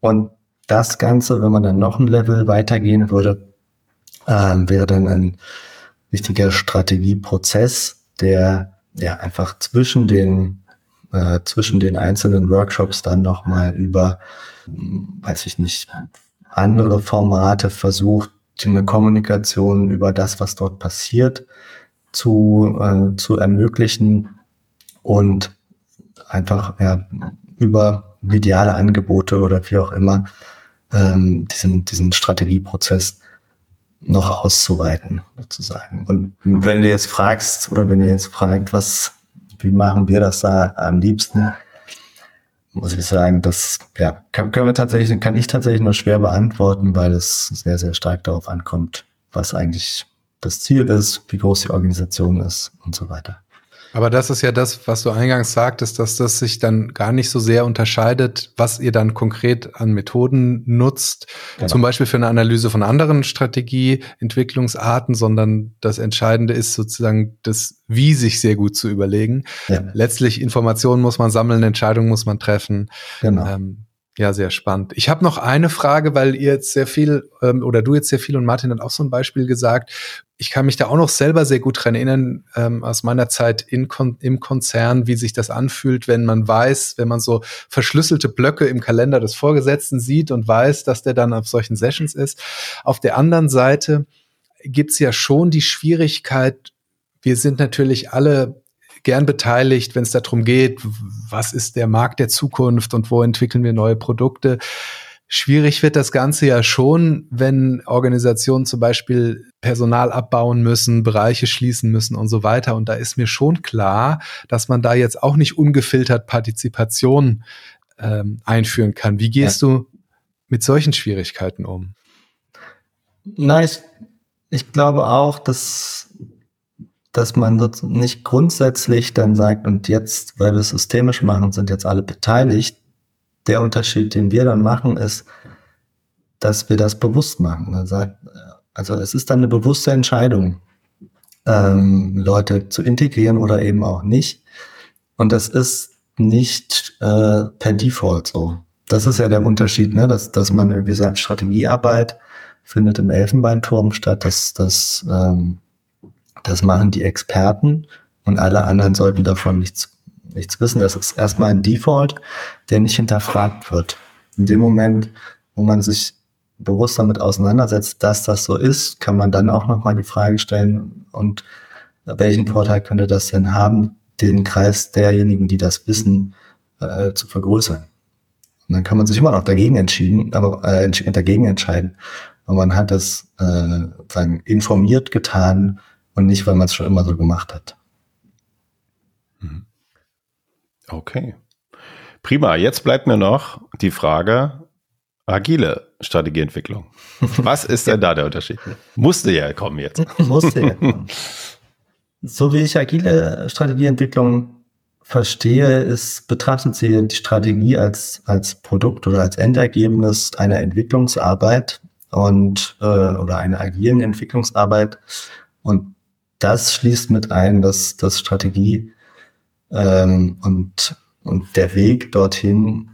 Und das Ganze, wenn man dann noch ein Level weitergehen würde, äh, wäre dann ein wichtiger Strategieprozess, der ja einfach zwischen den äh, zwischen den einzelnen Workshops dann nochmal über, weiß ich nicht, andere Formate versucht, eine Kommunikation über das, was dort passiert, zu äh, zu ermöglichen. Und einfach ja, über mediale Angebote oder wie auch immer ähm, diesen, diesen Strategieprozess noch auszuweiten, sozusagen. Und wenn du jetzt fragst, oder wenn ihr jetzt fragt, was, wie machen wir das da am liebsten, muss ich sagen, das ja, kann, können wir tatsächlich, kann ich tatsächlich nur schwer beantworten, weil es sehr, sehr stark darauf ankommt, was eigentlich das Ziel ist, wie groß die Organisation ist und so weiter. Aber das ist ja das, was du eingangs sagtest, dass das sich dann gar nicht so sehr unterscheidet, was ihr dann konkret an Methoden nutzt, genau. Zum Beispiel für eine Analyse von anderen Strategieentwicklungsarten, sondern das Entscheidende ist sozusagen das Wie sich sehr gut zu überlegen. Ja. Letztlich Informationen muss man sammeln, Entscheidungen muss man treffen. Genau. Ähm, Ja, sehr spannend. Ich habe noch eine Frage, weil ihr jetzt sehr viel ähm, oder du jetzt sehr viel und Martin hat auch so ein Beispiel gesagt. Ich kann mich da auch noch selber sehr gut dran erinnern, ähm, aus meiner Zeit in Kon- im Konzern, wie sich das anfühlt, wenn man weiß, wenn man so verschlüsselte Blöcke im Kalender des Vorgesetzten sieht und weiß, dass der dann auf solchen Sessions ist. Auf der anderen Seite gibt's ja schon die Schwierigkeit, wir sind natürlich alle gern beteiligt, wenn es darum geht, was ist der Markt der Zukunft und wo entwickeln wir neue Produkte. Schwierig wird das Ganze ja schon, wenn Organisationen zum Beispiel Personal abbauen müssen, Bereiche schließen müssen und so weiter. Und da ist mir schon klar, dass man da jetzt auch nicht ungefiltert Partizipation ähm, einführen kann. Wie gehst ja. du mit solchen Schwierigkeiten um? Nein, ich, ich glaube auch, dass dass man nicht grundsätzlich dann sagt, und jetzt, weil wir es systemisch machen, sind jetzt alle beteiligt. Der Unterschied, den wir dann machen, ist, dass wir das bewusst machen. Also es ist dann eine bewusste Entscheidung, ähm, Leute zu integrieren oder eben auch nicht. Und das ist nicht äh, per Default so. Das ist ja der Unterschied, ne? dass, dass man irgendwie sagt, Strategiearbeit findet im Elfenbeinturm statt, dass das... Ähm, Das machen die Experten und alle anderen sollten davon nichts, nichts wissen. Das ist erstmal ein Default, der nicht hinterfragt wird. In dem Moment, wo man sich bewusst damit auseinandersetzt, dass das so ist, kann man dann auch nochmal die Frage stellen, und welchen Vorteil könnte das denn haben, den Kreis derjenigen, die das wissen, äh, zu vergrößern. Und dann kann man sich immer noch dagegen entschieden, aber äh, dagegen entscheiden. Und man hat das äh, sagen, informiert getan, und nicht, weil man es schon immer so gemacht hat. Okay. Prima. Jetzt bleibt mir noch die Frage, agile Strategieentwicklung. Was ist denn da der Unterschied? Musste ja kommen jetzt. Musste ja kommen. So wie ich agile Strategieentwicklung verstehe, ist, betrachtet sie die Strategie als, als Produkt oder als Endergebnis einer Entwicklungsarbeit und äh, oder einer agilen Entwicklungsarbeit. Und das schließt mit ein, dass, dass Strategie ähm, und, und der Weg dorthin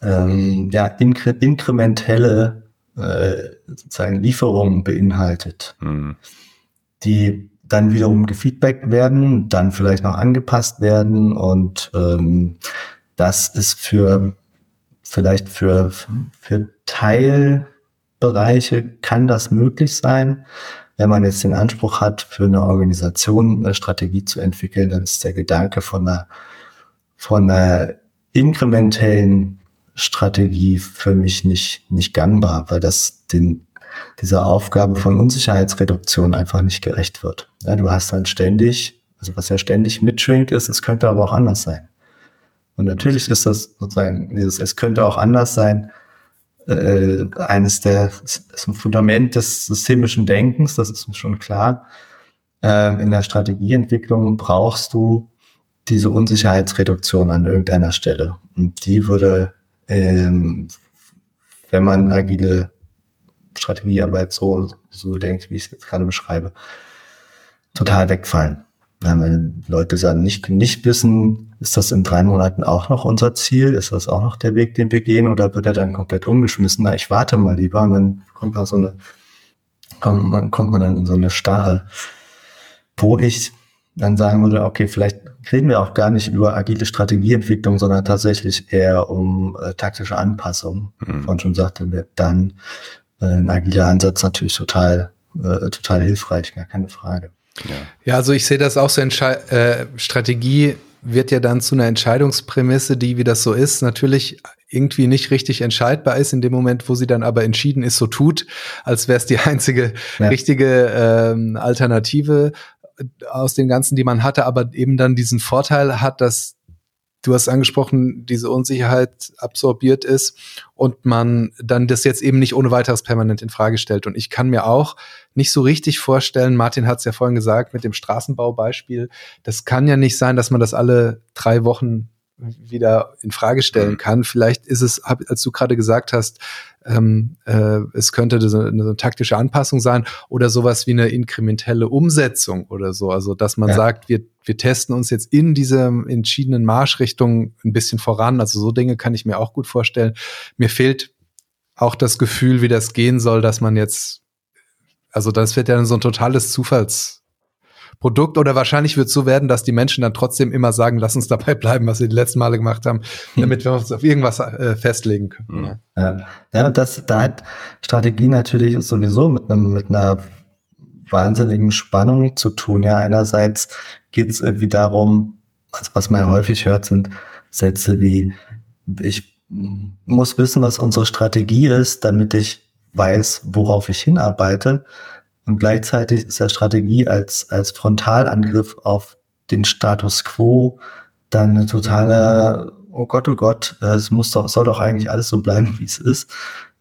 ähm, ja, inkre- inkrementelle äh, sozusagen Lieferungen beinhaltet, mhm. die dann wiederum gefeedbackt werden, dann vielleicht noch angepasst werden. Und ähm, das ist für vielleicht für, für Teilbereiche kann das möglich sein. Wenn man jetzt den Anspruch hat, für eine Organisation eine Strategie zu entwickeln, dann ist der Gedanke von einer, von einer inkrementellen Strategie für mich nicht, nicht gangbar, weil das den, dieser Aufgabe von Unsicherheitsreduktion einfach nicht gerecht wird. Ja, du hast dann ständig, also was ja ständig mitschwingt ist, es könnte aber auch anders sein. Und natürlich ist das sozusagen, dieses, es könnte auch anders sein, Äh, eines der, ist ein Fundament des systemischen Denkens, das ist mir schon klar. Äh, in der Strategieentwicklung brauchst du diese Unsicherheitsreduktion an irgendeiner Stelle. Und die würde, ähm, wenn man agile Strategiearbeit so, so denkt, wie ich es jetzt gerade beschreibe, total wegfallen. Wenn Leute sagen, nicht, nicht wissen, ist das in drei Monaten auch noch unser Ziel? Ist das auch noch der Weg, den wir gehen? Oder wird er dann komplett umgeschmissen? Na, ich warte mal lieber. Und dann kommt man, so eine, kommt, man, kommt man dann in so eine Starre, wo ich dann sagen würde, okay, vielleicht reden wir auch gar nicht über agile Strategieentwicklung, sondern tatsächlich eher um äh, taktische Anpassung. Mhm. Vorhin schon sagte, wird dann äh, ein agiler Ansatz natürlich total, äh, total hilfreich, gar keine Frage. Ja. ja, also ich sehe das auch so, Entsche- äh, Strategie wird ja dann zu einer Entscheidungsprämisse, die, wie das so ist, natürlich irgendwie nicht richtig entscheidbar ist in dem Moment, wo sie dann aber entschieden ist, so tut, als wäre es die einzige ja. richtige ähm, Alternative aus dem Ganzen, die man hatte, aber eben dann diesen Vorteil hat, dass, du hast angesprochen, diese Unsicherheit absorbiert ist und man dann das jetzt eben nicht ohne weiteres permanent in Frage stellt. Und ich kann mir auch nicht so richtig vorstellen, Martin hat es ja vorhin gesagt, mit dem Straßenbaubeispiel, das kann ja nicht sein, dass man das alle drei Wochen wieder in Frage stellen kann. Vielleicht ist es, als du gerade gesagt hast, ähm, äh, es könnte so eine, eine taktische Anpassung sein oder sowas wie eine inkrementelle Umsetzung oder so. Also, dass man ja. sagt, wir, wir testen uns jetzt in dieser entschiedenen Marschrichtung ein bisschen voran. Also, so Dinge kann ich mir auch gut vorstellen. Mir fehlt auch das Gefühl, wie das gehen soll, dass man jetzt, also das wird ja so ein totales Zufalls- Produkt oder wahrscheinlich wird es so werden, dass die Menschen dann trotzdem immer sagen, lass uns dabei bleiben, was wir die letzten Male gemacht haben, damit wir uns auf irgendwas äh, festlegen können. Ja, ja das, da hat Strategie natürlich sowieso mit, einem, mit einer wahnsinnigen Spannung zu tun. Ja, einerseits geht es irgendwie darum, also was man ja häufig hört, sind Sätze wie, ich muss wissen, was unsere Strategie ist, damit ich weiß, worauf ich hinarbeite. Und gleichzeitig ist ja Strategie als als Frontalangriff auf den Status quo dann eine totale, oh Gott, oh Gott, es muss doch, soll doch eigentlich alles so bleiben, wie es ist.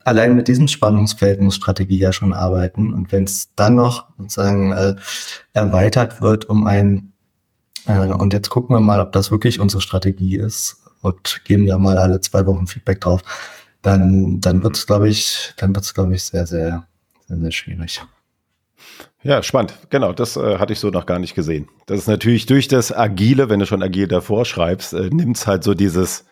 Allein mit diesem Spannungsfeld muss Strategie ja schon arbeiten. Und wenn es dann noch sozusagen äh, erweitert wird um ein, äh, und jetzt gucken wir mal, ob das wirklich unsere Strategie ist und geben ja mal alle zwei Wochen Feedback drauf, dann dann wird es, glaube ich, dann wird es, glaube ich, sehr, sehr, sehr, sehr schwierig. Ja, spannend. Genau, das äh, hatte ich so noch gar nicht gesehen. Das ist natürlich durch das Agile, wenn du schon agil davor schreibst, äh, nimmt es halt so dieses,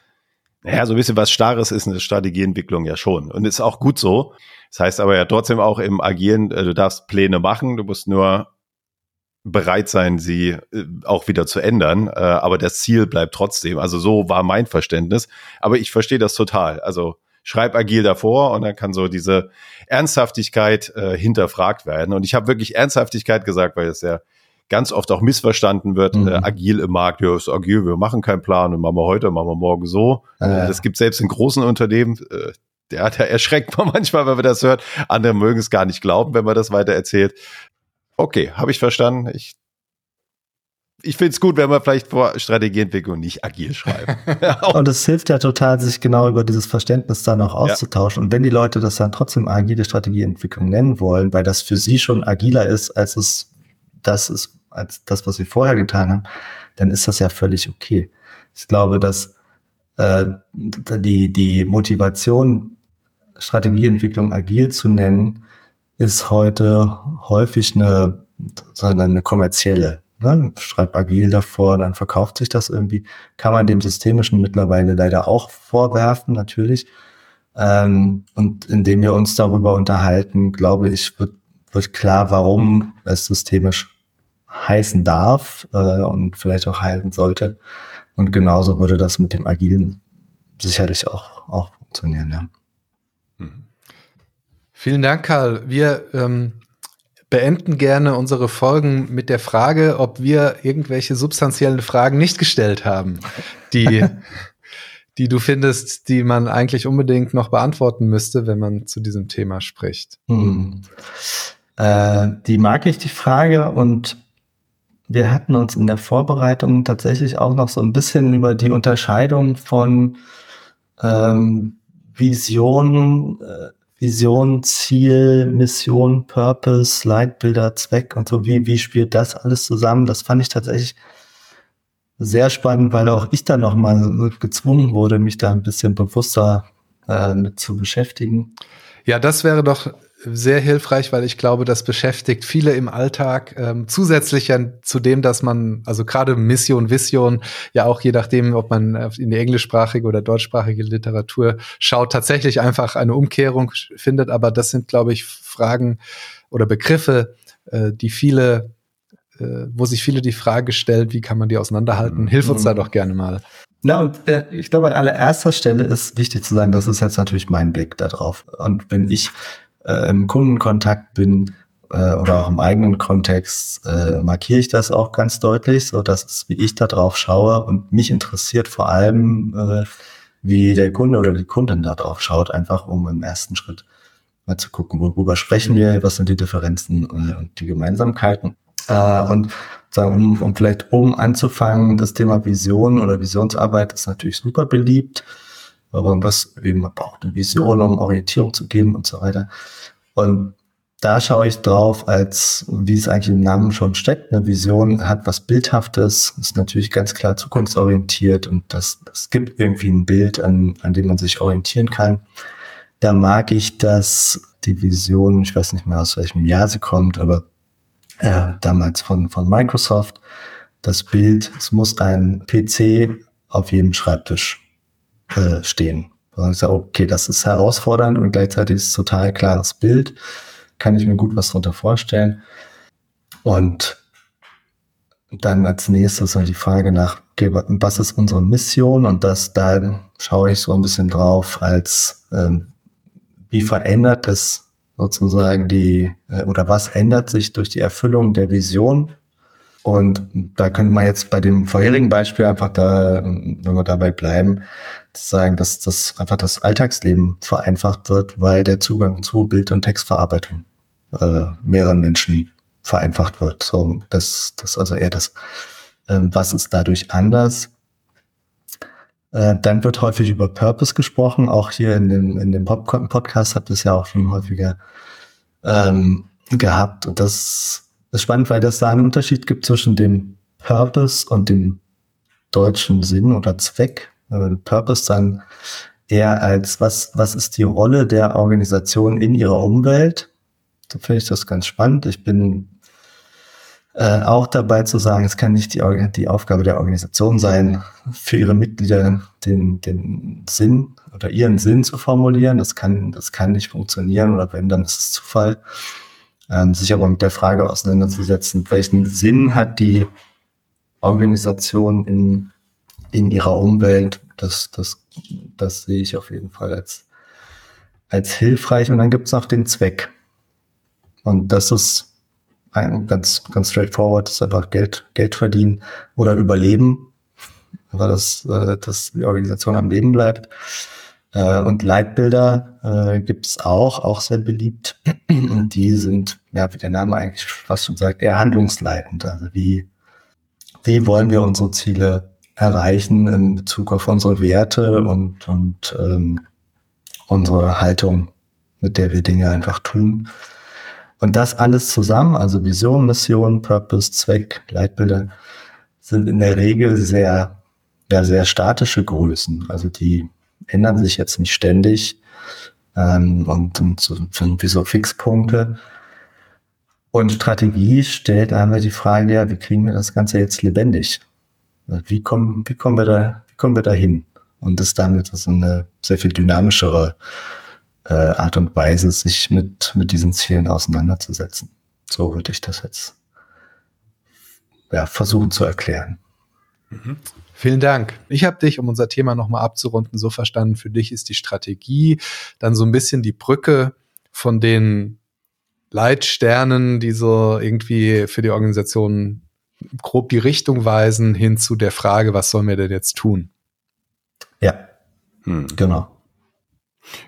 naja, so ein bisschen was Starres ist eine Strategieentwicklung ja schon. Und ist auch gut so. Das heißt aber ja trotzdem auch im Agilen, äh, du darfst Pläne machen, du musst nur bereit sein, sie äh, auch wieder zu ändern. Äh, aber das Ziel bleibt trotzdem. Also so war mein Verständnis. Aber ich verstehe das total. Also schreib agil davor und dann kann so diese Ernsthaftigkeit äh, hinterfragt werden. Und ich habe wirklich Ernsthaftigkeit gesagt, weil es ja ganz oft auch missverstanden wird, mhm. äh, agil im Markt, ja, ist agil, wir machen keinen Plan und machen wir heute, machen wir morgen so. Äh. Das gibt es selbst in großen Unternehmen, äh, der, der erschreckt man manchmal, wenn man das hört. Andere mögen es gar nicht glauben, wenn man das weiter erzählt. Okay, habe ich verstanden. Ich Ich finde es gut, wenn man vielleicht vor Strategieentwicklung nicht agil schreibt. Und es hilft ja total, sich genau über dieses Verständnis dann auch auszutauschen. Ja. Und wenn die Leute das dann trotzdem agile Strategieentwicklung nennen wollen, weil das für sie schon agiler ist, als es das ist, als das, was sie vorher getan haben, dann ist das ja völlig okay. Ich glaube, dass äh, die, die Motivation, Strategieentwicklung agil zu nennen, ist heute häufig eine, sondern eine kommerzielle. Ne, schreibt agil davor, dann verkauft sich das irgendwie. Kann man dem Systemischen mittlerweile leider auch vorwerfen, natürlich. Ähm, und indem wir uns darüber unterhalten, glaube ich, wird, wird klar, warum es systemisch heißen darf äh, und vielleicht auch heißen sollte. Und genauso würde das mit dem Agilen sicherlich auch, auch funktionieren. Ja. Mhm. Vielen Dank, Karl. Wir ähm beenden gerne unsere Folgen mit der Frage, ob wir irgendwelche substanziellen Fragen nicht gestellt haben, die, die du findest, die man eigentlich unbedingt noch beantworten müsste, wenn man zu diesem Thema spricht. Hm. Äh, die mag ich, die Frage. Und wir hatten uns in der Vorbereitung tatsächlich auch noch so ein bisschen über die Unterscheidung von ähm, Visionen, äh, Vision, Ziel, Mission, Purpose, Leitbilder, Zweck und so, wie, wie spielt das alles zusammen? Das fand ich tatsächlich sehr spannend, weil auch ich dann nochmal gezwungen wurde, mich da ein bisschen bewusster äh, mit zu beschäftigen. Ja, das wäre doch sehr hilfreich, weil ich glaube, das beschäftigt viele im Alltag, ähm, zusätzlich ja zu dem, dass man, also gerade Mission, Vision, ja auch je nachdem, ob man in die englischsprachige oder deutschsprachige Literatur schaut, tatsächlich einfach eine Umkehrung findet. Aber das sind, glaube ich, Fragen oder Begriffe, äh, die viele, äh, wo sich viele die Frage stellen, wie kann man die auseinanderhalten? Hilf uns mhm. da doch gerne mal. Na, und äh, ich glaube, an allererster Stelle ist wichtig zu sagen, das ist jetzt natürlich mein Blick darauf. Und wenn ich im Kundenkontakt bin äh, oder auch im eigenen Kontext, äh, markiere ich das auch ganz deutlich, so dass es, wie ich da drauf schaue, und mich interessiert vor allem, äh, wie der Kunde oder die Kundin da drauf schaut, einfach um im ersten Schritt mal zu gucken, worüber sprechen wir, was sind die Differenzen äh, und die Gemeinsamkeiten. Äh, und sagen, um, um vielleicht oben anzufangen, das Thema Vision oder Visionsarbeit ist natürlich super beliebt. Warum was eben man braucht, eine Vision, um Orientierung zu geben und so weiter. Und Da schaue ich drauf, als wie es eigentlich im Namen schon steckt. Eine Vision hat was Bildhaftes, ist natürlich ganz klar zukunftsorientiert und das, das gibt irgendwie ein Bild, an, an dem man sich orientieren kann. Da mag ich, dass die Vision, ich weiß nicht mehr, aus welchem Jahr sie kommt, aber äh, damals von, von Microsoft, das Bild, es muss ein P C auf jedem Schreibtisch äh, stehen. Und ich sage, okay, das ist herausfordernd und gleichzeitig ist es ein total klares Bild. Kann ich mir gut was darunter vorstellen. Und dann als nächstes die Frage nach, okay, was ist unsere Mission? Und das, da schaue ich so ein bisschen drauf, als ähm, wie verändert es sozusagen die, äh, oder was ändert sich durch die Erfüllung der Vision? Und da könnte man jetzt bei dem vorherigen Beispiel einfach da, wenn wir dabei bleiben, sagen, dass das einfach das Alltagsleben vereinfacht wird, weil der Zugang zu Bild- und Textverarbeitung äh, mehreren Menschen vereinfacht wird. So, das, das also eher das, äh, was ist dadurch anders? Äh, dann wird häufig über Purpose gesprochen. Auch hier in dem, in dem Podcast habt ihr es ja auch schon häufiger ähm, gehabt. Und das Das ist spannend, weil das da einen Unterschied gibt zwischen dem Purpose und dem deutschen Sinn oder Zweck. Also Purpose dann eher als, was, was ist die Rolle der Organisation in ihrer Umwelt? Da finde ich das ganz spannend. Ich bin äh, auch dabei zu sagen, es kann nicht die, die Aufgabe der Organisation sein, für ihre Mitglieder den, den Sinn oder ihren Sinn zu formulieren. Das kann, das kann nicht funktionieren oder wenn, dann ist es Zufall. Sich aber mit der Frage auseinanderzusetzen, welchen Sinn hat die Organisation in, in ihrer Umwelt, das, das, das sehe ich auf jeden Fall als, als hilfreich. Und dann gibt es noch den Zweck. Und das ist ein, ganz, ganz straightforward, das ist einfach Geld, Geld verdienen oder überleben, weil das, dass die Organisation am Leben bleibt. Und Leitbilder äh, gibt es auch, auch sehr beliebt. Und die sind, ja, wie der Name eigentlich fast schon sagt, eher handlungsleitend. Also wie, wie wollen wir unsere Ziele erreichen in Bezug auf unsere Werte und, und ähm, unsere Haltung, mit der wir Dinge einfach tun. Und das alles zusammen, also Vision, Mission, Purpose, Zweck, Leitbilder, sind in der Regel sehr, ja, sehr statische Größen. Also die ändern sich jetzt nicht ständig ähm, und, und sind wie so Fixpunkte. Und Strategie stellt einmal die Frage, ja, wie kriegen wir das Ganze jetzt lebendig? Wie kommen, wie kommen wir da, wie kommen wir da hin? Und das damit ist eine sehr viel dynamischere äh, Art und Weise, sich mit, mit diesen Zielen auseinanderzusetzen. So würde ich das jetzt ja, versuchen zu erklären. Mhm. Vielen Dank. Ich habe dich, um unser Thema nochmal abzurunden, so verstanden, für dich ist die Strategie dann so ein bisschen die Brücke von den Leitsternen, die so irgendwie für die Organisation grob die Richtung weisen, hin zu der Frage, was sollen wir denn jetzt tun? Ja, hm. genau.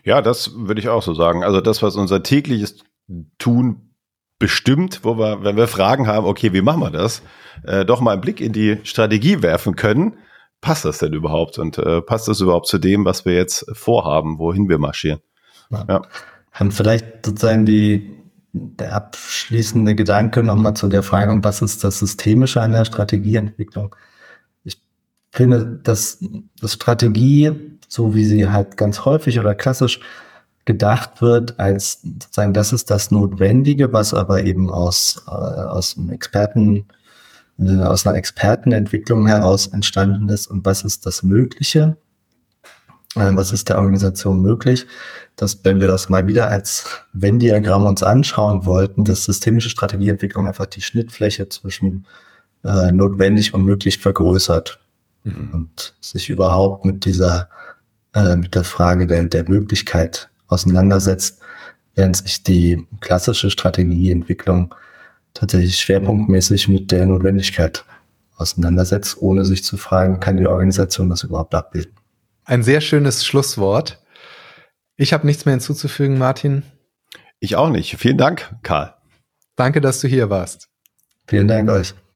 Ja, das würde ich auch so sagen. Also das, was unser tägliches Tun bestimmt, wo wir, wenn wir Fragen haben, okay, wie machen wir das, äh, doch mal einen Blick in die Strategie werfen können, passt das denn überhaupt und äh, passt das überhaupt zu dem, was wir jetzt vorhaben, wohin wir marschieren. Ja. Ja. Haben vielleicht sozusagen die, der abschließende Gedanke nochmal zu der Frage, was ist das Systemische an der Strategieentwicklung? Ich finde, dass, dass Strategie, so wie sie halt ganz häufig oder klassisch gedacht wird, als sozusagen, das ist das Notwendige, was aber eben aus, äh, aus einem Experten, äh, aus einer Expertenentwicklung heraus entstanden ist und was ist das Mögliche, äh, was ist der Organisation möglich, dass, wenn wir das mal wieder als Venn-Diagramm uns anschauen wollten, dass systemische Strategieentwicklung einfach die Schnittfläche zwischen äh, notwendig und möglich vergrößert mhm. und sich überhaupt mit dieser, äh, mit der Frage der, der Möglichkeit auseinandersetzt, während sich die klassische Strategieentwicklung tatsächlich schwerpunktmäßig mit der Notwendigkeit auseinandersetzt, ohne sich zu fragen, kann die Organisation das überhaupt abbilden? Ein sehr schönes Schlusswort. Ich habe nichts mehr hinzuzufügen, Martin. Ich auch nicht. Vielen Dank, Karl. Danke, dass du hier warst. Vielen Dank euch.